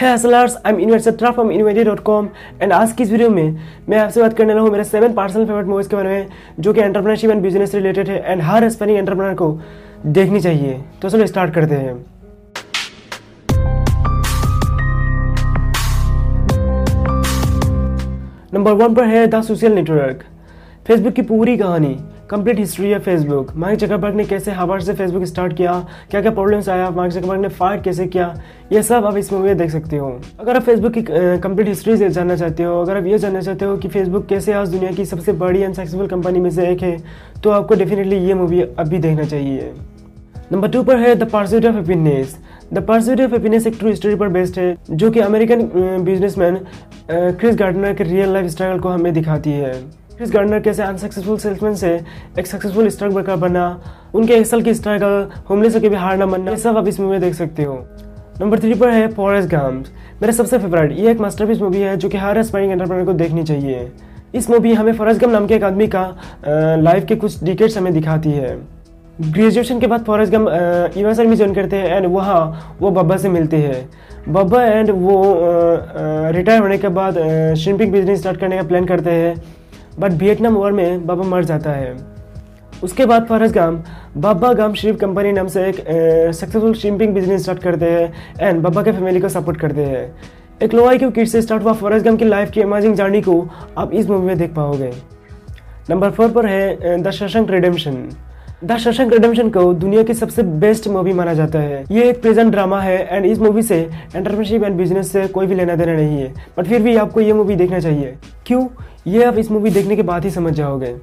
है hustlers, I am investor Satra from inventor.com and आज की इस वीडियो में मैं आपसे बात करने वाला हूँ मेरे 7 पर्सनल फेवरेट मूवीज़ के बारे में जो कि एंटरप्रेन्योरशिप एंड बिजनेस रिलेटेड है एंड हर एस्पायरिंग एंटरप्रेन्योर को देखनी चाहिए। तो चलो स्टार्ट करते हैं। नंबर 1 पर है द सोशल नेटवर्क। फेसबुक की पूरी कहानी, कंप्लीट हिस्ट्री है फेसबुक। मार्क जकरबर्ग ने कैसे हार्वर्ड से फेसबुक स्टार्ट किया, क्या क्या प्रॉब्लम्स आया, मार्क जकरबर्ग ने फाइट कैसे किया, ये सब आप इस मूवी में देख सकते हो। अगर आप फेसबुक की कंप्लीट हिस्ट्री से जानना चाहते हो, अगर आप ये जानना चाहते हो कि फेसबुक कैसे आज दुनिया की सबसे बड़ी एंड सक्सेसफुल कंपनी में से एक है, तो आपको डेफिनेटली ये मूवी अभी देखना चाहिए। नंबर 2 पर है the pursuit of happiness. The pursuit of happiness एक ट्रू स्टोरी पर बेस्ड है जो कि अमेरिकन बिजनेसमैन क्रिस गार्डनर के रियल लाइफ स्ट्रगल को हमें दिखाती है। क्रिस गार्डनर कैसे अनसक्सेसफुल सेल्समैन से एक सक्सेसफुल स्टॉक ब्रोकर बना, उनके एक साल की स्ट्रगल, होमलेस होकर भी हार ना मानना, ये सब आप इस मूवी में देख सकते हो। नंबर 3 पर है फॉरेस्ट गम्प, मेरा सबसे फेवरेट। ये एक मास्टरपीस मूवी है जो कि हर एस्पायरिंग एंटरप्रेन्योर को देखनी चाहिए। इस मूवी हमें फॉरेस्ट गम्प नाम के एक आदमी का लाइफ के कुछ डिकेड्स हमें दिखाती है। ग्रेजुएशन के बाद Forrest Gump US army join करते हैं एंड वहाँ वो बब्बा से मिलते हैं। बब्बा एंड वो रिटायर होने के बाद श्रिम्पिंग बिजनेस स्टार्ट करने का प्लान करते हैं, बट वियतनाम वॉर में बब्बा मर जाता है। उसके बाद Forrest Gump Bubba Gump shrimp company नाम से एक सक्सेसफुल श्रिम्पिंग बिजनेस स्टार्ट करते हैं एंड बब्बा के फैमिली को सपोर्ट करते हैं। एक लो आई क्यू किड से स्टार्ट हुआ फॉरेस्ट गम्प की लाइफ की अमेजिंग जर्नी को आप इस मूवी में देख पाओगे। नंबर 4 पर है the Shawshank redemption. The Shawshank redemption को दुनिया की सबसे बेस्ट मूवी माना जाता है। ये एक प्रेजेंट ड्रामा है एंड इस मूवी से एंटरप्रेन्योरशिप एंड बिजनेस से कोई भी लेना देना नहीं है, बट फिर भी आपको ये मूवी देखना चाहिए। क्यों, ये आप इस मूवी देखने के बाद ही समझ जाओगे।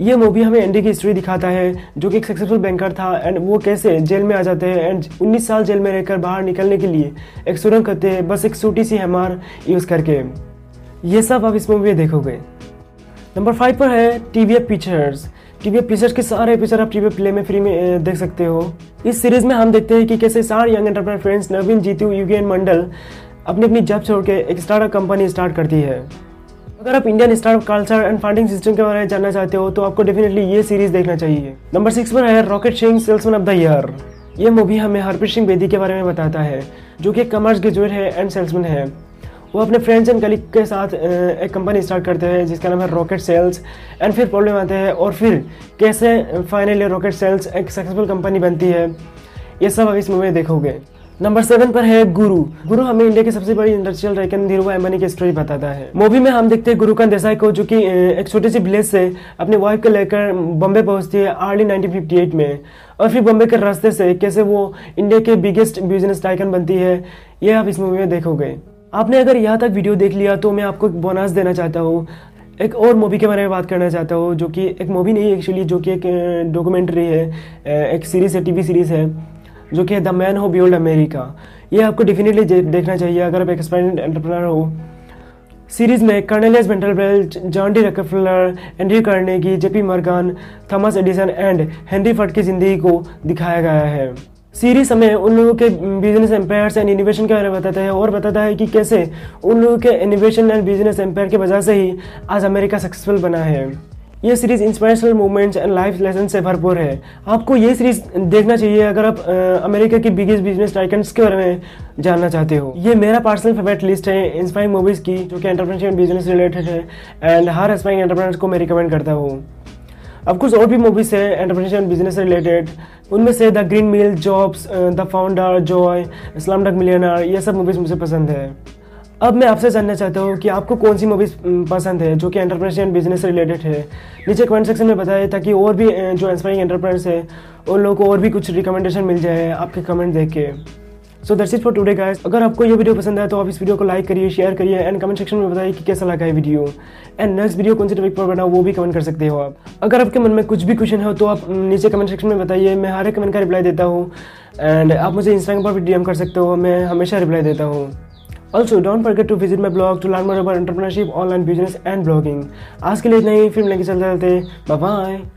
ये मूवी हमें एंडी की हिस्ट्री दिखाता है जो कि एक सक्सेसफुल बैंकर था एंड वो कैसे जेल में आ जाते हैं एंड 19 साल जेल में रहकर बाहर निकलने के लिए एक सुरंग करते हैं, बस एक छोटी सी हैमर यूज़ करके। ये सब आप इस मूवी में देखोगे। नंबर 5 पर है TVF पिक्चर्स। TVF पिक्चर्स के सारे पिक्चर आप TVF प्ले में फ्री में देख सकते हो। इस सीरीज में हम देखते हैं कि कैसे सारे young entrepreneur friends Naveen Jitu, Yugen Mandal अपनी अपनी जॉब छोड़ के एक स्टार्टअप कंपनी स्टार्ट करती है। अगर आप Indian startup culture and funding system के बारे में जानना चाहते हो तो आपको डेफिनेटली ये सीरीज देखना चाहिए। नंबर 6 पर है Rocket Singh salesman of the year. ये मूवी हमें हरप्रीत सिंह बेदी के बारे में बताता है जो कि कॉमर्स ग्रेजुएट है एंड सेल्समैन है। वो अपने फ्रेंड्स एंड कलीग के साथ एक कंपनी स्टार्ट करते हैं जिसका नाम है रॉकेट सेल्स एंड फिर प्रॉब्लम आते हैं और फिर कैसे फाइनली रॉकेट सेल्स एक सक्सेसफुल कंपनी बनती है, ये सब आप इस मूवी में देखोगे। नंबर 7 पर है गुरु। गुरु हमें इंडिया की सबसे बड़ी इंडस्ट्रियल टाइकन धीरूभाई अंबानी की स्टोरी बताता है। मूवी में हम देखते हैं गुरुकांत देसाई को जो कि एक छोटे सी विलेज से अपने वाइफ को लेकर बॉम्बे पहुंचती है अर्ली 1958 में और फिर बॉम्बे के रास्ते से कैसे वो इंडिया के बिगेस्ट बिजनेस टाइकन बनती है, ये आप इस मूवी में देखोगे। आपने अगर यहाँ तक वीडियो देख लिया तो मैं आपको एक बोनस देना चाहता हूँ। एक और मूवी के बारे में बात करना चाहता हूँ जो कि एक मूवी नहीं एक्चुअली, जो कि एक डॉक्यूमेंट्री है, एक सीरीज़ है, टीवी सीरीज़ है जो कि the man who built America. ये आपको डेफिनेटली देखना चाहिए अगर आप एक्सपेरियंस्ड एंटरप्रेन्योर हो। सीरीज़ में Cornelius Vanderbilt, John D Rockefeller, Andrew Carnegie, JP Morgan, Thomas Edison and Henry Ford की ज़िंदगी को दिखाया गया है। सीरीज हमें उन लोगों के बिजनेस एम्पायर्स एंड इनोवेशन के बारे में बताता है और बताता है कि कैसे उन लोगों के इनोवेशन एंड बिजनेस एम्पायर की वजह से ही आज अमेरिका सक्सेसफुल बना है। ये series inspirational moments and life lesson से भरपूर है। आपको ये सीरीज़ देखना चाहिए अगर आप अमेरिका की बिगेस्ट बिजनेस टाइकन्स के बारे में जानना चाहते हो। ये मेरा पर्सनल फेवरेट लिस्ट है इंस्पायरिंग मूवीज़ की जो कि एंटरप्रेन्योरशिप एंड बिजनेस रिलेटेड है एंड हर एस्पायरिंग एंटरप्रेन्योर को मैं रिकमेंड करता हूँ। अब कुछ और भी मूवीज़ है एंटरप्रेन्योरशिप एंड बिजनेस रिलेटेड, उनमें से the Green Mile, Jobs, the Founder, Joy, Slumdog Millionaire, ये सब मूवीज़ मुझे पसंद है। अब मैं आपसे जानना चाहता हूँ कि आपको कौन सी मूवीज़ पसंद है जो कि एंटरप्रेन्योरशिप एंड बिजनेस रिलेटेड है। नीचे कमेंट सेक्शन में बताएं ताकि और भी जो इंस्पायरिंग एंटरप्रेन्योर्स है उन लोगों को और भी कुछ रिकमेंडेशन मिल जाए आपके कमेंट देख के। So that's it for today guys. अगर आपको ये वीडियो पसंद आया तो आप इस वीडियो को लाइक करिए, शेयर करिए एंड कमेंट सेक्शन में बताइए कि कैसा लगा है वीडियो एंड नेक्स्ट वीडियो कौन से टॉपिक पर बनाओ वो भी कमेंट कर सकते हो आप। अगर आपके मन में कुछ भी क्वेश्चन हो तो आप नीचे कमेंट सेक्शन में बताइए, मैं हर एक कमेंट का रिप्लाई देता हूँ एंड आप मुझे इंस्टाग्राम पर भी डीएम कर सकते हो, मैं हमेशा रिप्लाई देता हूँ। Also don't forget to visit my blog to learn more about entrepreneurship, online business and blogging. आज के लिए इतना ही, फिल्म लेके चलते बाय।